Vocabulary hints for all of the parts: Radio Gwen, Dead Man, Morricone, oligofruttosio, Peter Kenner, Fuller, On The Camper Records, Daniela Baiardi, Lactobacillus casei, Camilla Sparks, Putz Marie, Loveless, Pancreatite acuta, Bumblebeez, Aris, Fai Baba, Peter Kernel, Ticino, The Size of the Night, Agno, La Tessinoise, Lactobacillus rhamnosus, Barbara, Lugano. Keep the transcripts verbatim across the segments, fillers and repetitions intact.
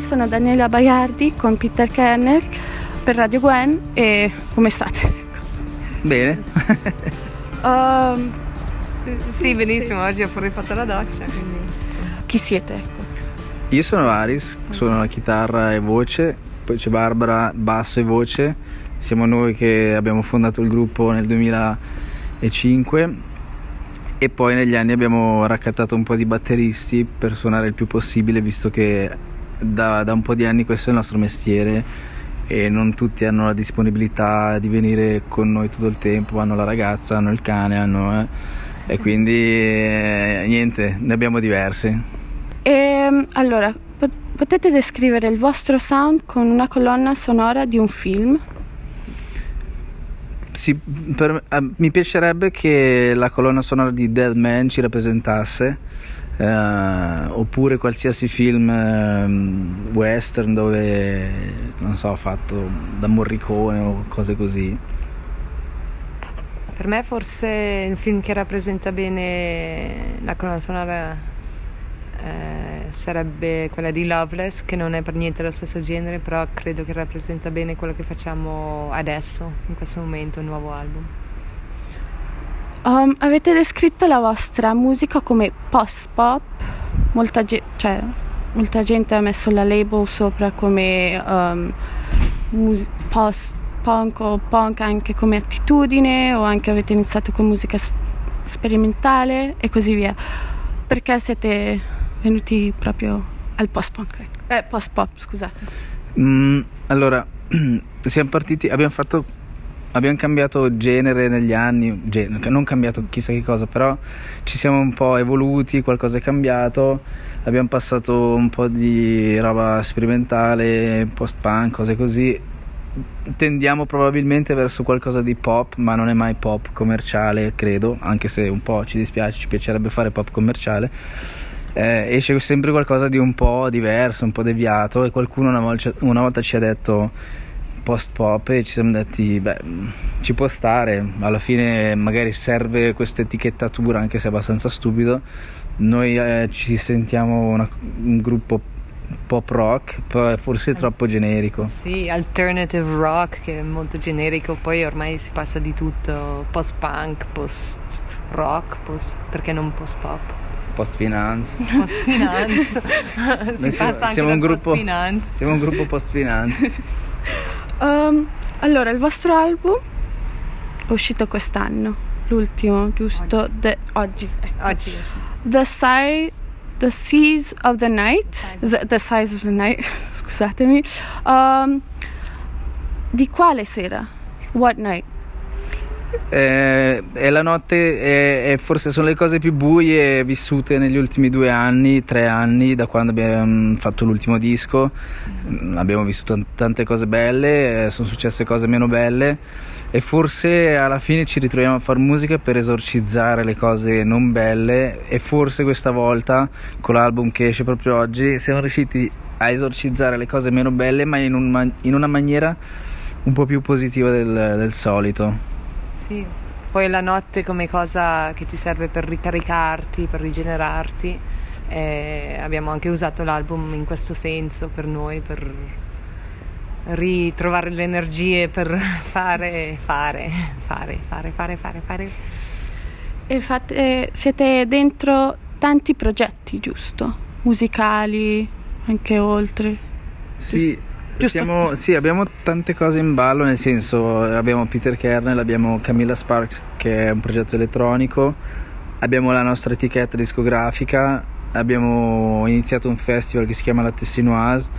tutti, sono Daniela Baiardi con Peter Kenner per Radio Gwen. E come state? Bene. um, sì, benissimo, sì, oggi ho pure fatto la doccia, quindi... Chi siete? Io sono Aris, suono la chitarra e voce, poi c'è Barbara, basso e voce. Siamo noi che abbiamo fondato il gruppo nel duemilacinque e poi negli anni abbiamo raccattato un po' di batteristi per suonare il più possibile, visto che da, da un po' di anni questo è il nostro mestiere e non tutti hanno la disponibilità di venire con noi tutto il tempo, hanno la ragazza, hanno il cane, hanno eh, e quindi eh, niente, ne abbiamo diversi. E, allora, potete descrivere il vostro sound con una colonna sonora di un film? Sì, per, eh, mi piacerebbe che la colonna sonora di Dead Man ci rappresentasse, eh, oppure qualsiasi film eh, western dove, non so, fatto da Morricone o cose così. Per me forse un film che rappresenta bene la colonna sonora Eh, sarebbe quella di Loveless, che non è per niente lo stesso genere, però credo che rappresenta bene quello che facciamo adesso, in questo momento, il nuovo album. Um, avete descritto la vostra musica come post-pop, molta, ge- cioè, molta gente ha messo la label sopra come um, mus- post-punk o punk anche come attitudine, o anche avete iniziato con musica sp- sperimentale e così via. Perché siete... venuti proprio al post-punk, eh, post-pop, scusate. Mm, allora, siamo partiti, abbiamo fatto, abbiamo cambiato genere negli anni, genere, non cambiato chissà che cosa, però ci siamo un po' evoluti, qualcosa è cambiato, abbiamo passato un po' di roba sperimentale, post-punk, cose così, tendiamo probabilmente verso qualcosa di pop, ma non è mai pop commerciale, credo, anche se un po' ci dispiace, ci piacerebbe fare pop commerciale. Eh, esce sempre qualcosa di un po' diverso, un po' deviato, e qualcuno una volta, una volta ci ha detto post pop e ci siamo detti beh, ci può stare, alla fine magari serve questa etichettatura anche se è abbastanza stupido. Noi eh, ci sentiamo una, un gruppo pop rock, forse è troppo generico. Sì, alternative rock, che è molto generico, poi ormai si passa di tutto, post punk, post rock, post, perché non post pop? Post Finance. Post Finance. Si siamo, passa anche siamo da un gruppo, Post Finance. Siamo un gruppo Post Finance. um, Allora, il vostro album è uscito quest'anno, l'ultimo, giusto? Oggi. De, oggi. Ecco. Oggi. The Size, The Size of the Night. The, the Size of the Night. Scusatemi. Um, di quale sera? What night? Eh, è la notte, e forse sono le cose più buie vissute negli ultimi due anni, tre anni, da quando abbiamo fatto l'ultimo disco. Abbiamo vissuto tante cose belle, sono successe cose meno belle, e forse alla fine ci ritroviamo a far musica per esorcizzare le cose non belle, e forse questa volta con l'album che esce proprio oggi siamo riusciti a esorcizzare le cose meno belle, ma in, un man- in una maniera un po' più positiva del, del solito. Sì. Poi la notte come cosa che ti serve per ricaricarti, per rigenerarti, eh, abbiamo anche usato l'album in questo senso per noi, per ritrovare le energie per fare, fare, fare, fare, fare, fare, fare. E fate, eh, siete dentro tanti progetti, giusto? Musicali, anche oltre. Sì. Siamo, sì, abbiamo tante cose in ballo, nel senso abbiamo Peter Kernel, abbiamo Camilla Sparks che è un progetto elettronico, abbiamo la nostra etichetta discografica, abbiamo iniziato un festival che si chiama La Tessinoise,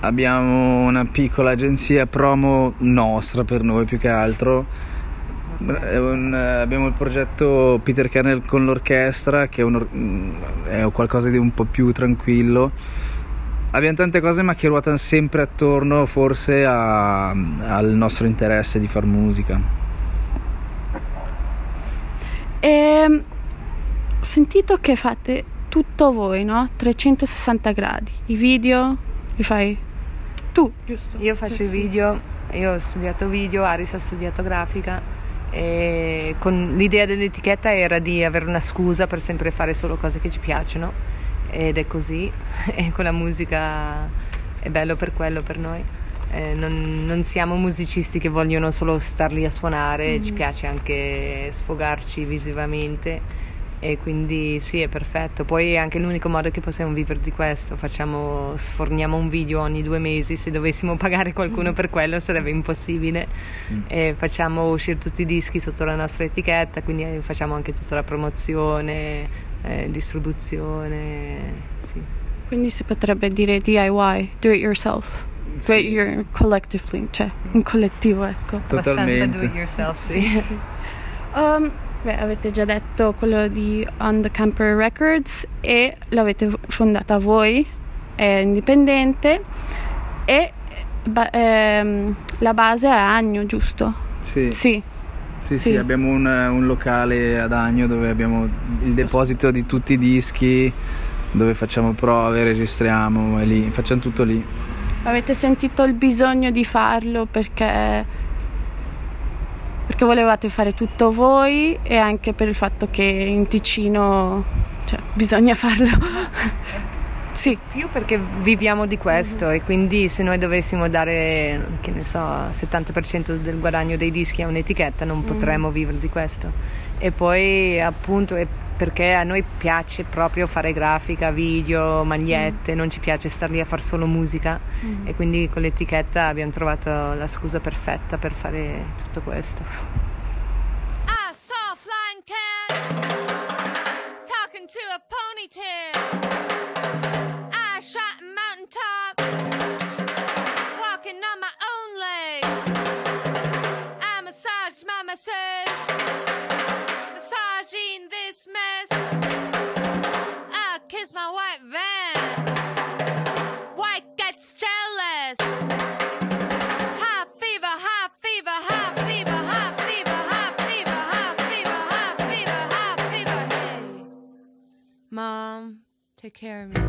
abbiamo una piccola agenzia promo nostra per noi più che altro, un, abbiamo il progetto Peter Kernel con l'orchestra che è, un, è qualcosa di un po' più tranquillo. Abbiamo tante cose ma che ruotano sempre attorno forse a, al nostro interesse di far musica. E, ho sentito che fate tutto voi, no? trecentosessanta gradi, i video li fai tu, giusto? Io faccio i video, io ho studiato video, Aris ha studiato grafica, e con l'idea dell'etichetta era di avere una scusa per sempre fare solo cose che ci piacciono. Ed è così, e con la musica è bello per quello, per noi. Eh, non, non siamo musicisti che vogliono solo star lì a suonare, mm-hmm. Ci piace anche sfogarci visivamente e quindi sì, è perfetto. Poi è anche l'unico modo che possiamo vivere di questo. Facciamo, sforniamo un video ogni due mesi, se dovessimo pagare qualcuno mm. per quello sarebbe impossibile. Mm. E facciamo uscire tutti i dischi sotto la nostra etichetta, quindi facciamo anche tutta la promozione, eh, distribuzione, sì. Quindi si potrebbe dire D I Y, do it yourself. Sì. Do it your collectively, cioè sì. Un collettivo, ecco. Totalmente. Abbastanza do it yourself, sì. Sì, sì. Um, Beh, avete già detto quello di On The Camper Records e l'avete fondata voi, è indipendente e ba- ehm, la base è a Agno, giusto? Sì. Sì. Sì, sì, sì, abbiamo un, un locale ad Agno dove abbiamo il deposito di tutti i dischi, dove facciamo prove, registriamo, è lì, facciamo tutto lì. Avete sentito il bisogno di farlo perché... Perché volevate fare tutto voi e anche per il fatto che in Ticino, cioè, bisogna farlo. Sì. Più perché viviamo di questo e quindi se noi dovessimo dare, che ne so, settanta per cento del guadagno dei dischi a un'etichetta non potremmo mm. vivere di questo. E poi appunto è perché a noi piace proprio fare grafica, video, magliette, mm. non ci piace star lì a far solo musica mm. e quindi con l'etichetta abbiamo trovato la scusa perfetta per fare tutto questo. I saw a flying cat talking to a ponytail. I shot a mountain top walking on my own legs. I massaged my masseuse massaging this mess. I kiss my white van. White gets jealous. High fever, high fever, high fever, high fever, high fever, high fever, high fever, high fever, high fever. Hey, Mom, take care of me.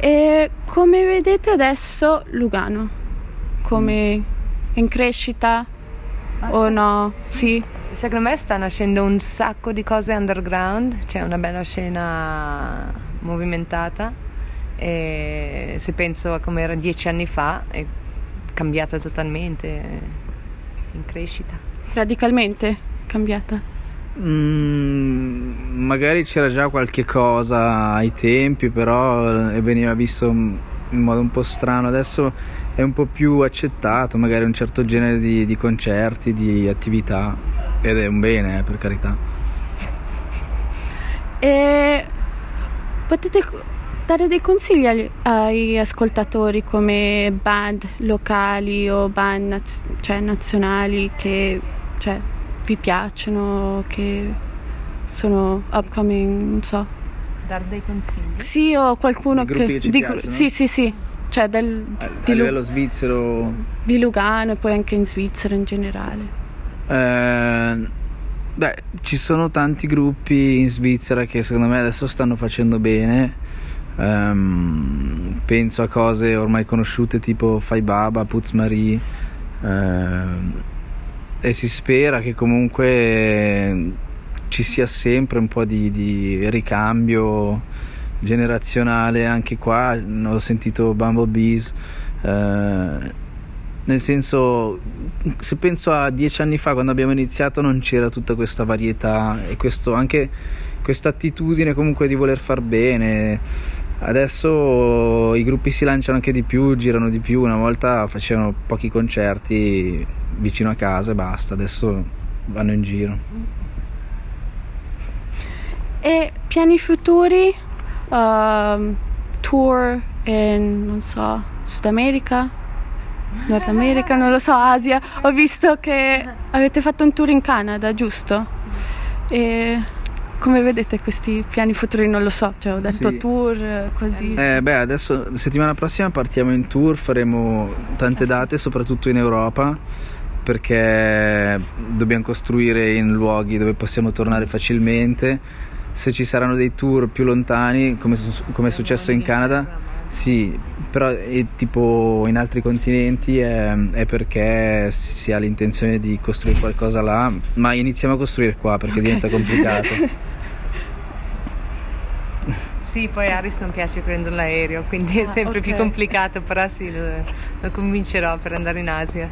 E come vedete adesso Lugano come in crescita ah, o no? Sì. Secondo me sta nascendo un sacco di cose underground, c'è una bella scena movimentata e se penso a come era dieci anni fa è cambiata totalmente, in crescita. Radicalmente cambiata. Mm, magari c'era già qualche cosa ai tempi, però veniva visto in modo un po' strano. Adesso è un po' più accettato, magari un certo genere di, di concerti, di attività, ed è un bene, per carità. E potete dare dei consigli agli, ai ascoltatori come band locali o band naz- cioè nazionali che cioè vi piacciono, che sono upcoming, non so. Dar dei consigli? Sì, o qualcuno che, che ci di, sì, sì, sì, cioè del, a, di, a livello svizzero, di Lugano e poi anche in Svizzera in generale. Eh, beh, ci sono tanti gruppi in Svizzera che secondo me adesso stanno facendo bene. Um, penso a cose ormai conosciute tipo Fai Baba, Putz Marie. Ehm, e si spera che comunque ci sia sempre un po' di, di ricambio generazionale anche qua. Ho sentito Bumblebeez, eh, nel senso, se penso a dieci anni fa quando abbiamo iniziato non c'era tutta questa varietà e questo, anche questa attitudine comunque di voler far bene. Adesso i gruppi si lanciano anche di più, girano di più. Una volta facevano pochi concerti vicino a casa e basta, adesso vanno in giro. E piani futuri? Um, tour in, non so, Sud America, Nord America, non lo so, Asia. Ho visto che avete fatto un tour in Canada, giusto? E come vedete questi piani futuri? Non lo so, cioè ho detto sì. Tour così. Eh, beh, adesso settimana prossima partiamo in tour, faremo tante date, soprattutto in Europa, perché dobbiamo costruire in luoghi dove possiamo tornare facilmente. Se ci saranno dei tour più lontani, come, come è successo in Canada, sì, però è tipo in altri continenti è, è perché si ha l'intenzione di costruire qualcosa là, ma iniziamo a costruire qua perché okay. Diventa complicato. Sì, poi a Aris non piace prendere l'aereo, quindi è sempre ah, okay. più complicato, però sì, lo, lo convincerò per andare in Asia.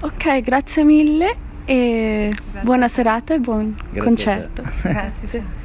Ok, grazie mille e grazie. Buona serata e buon grazie concerto. Grazie.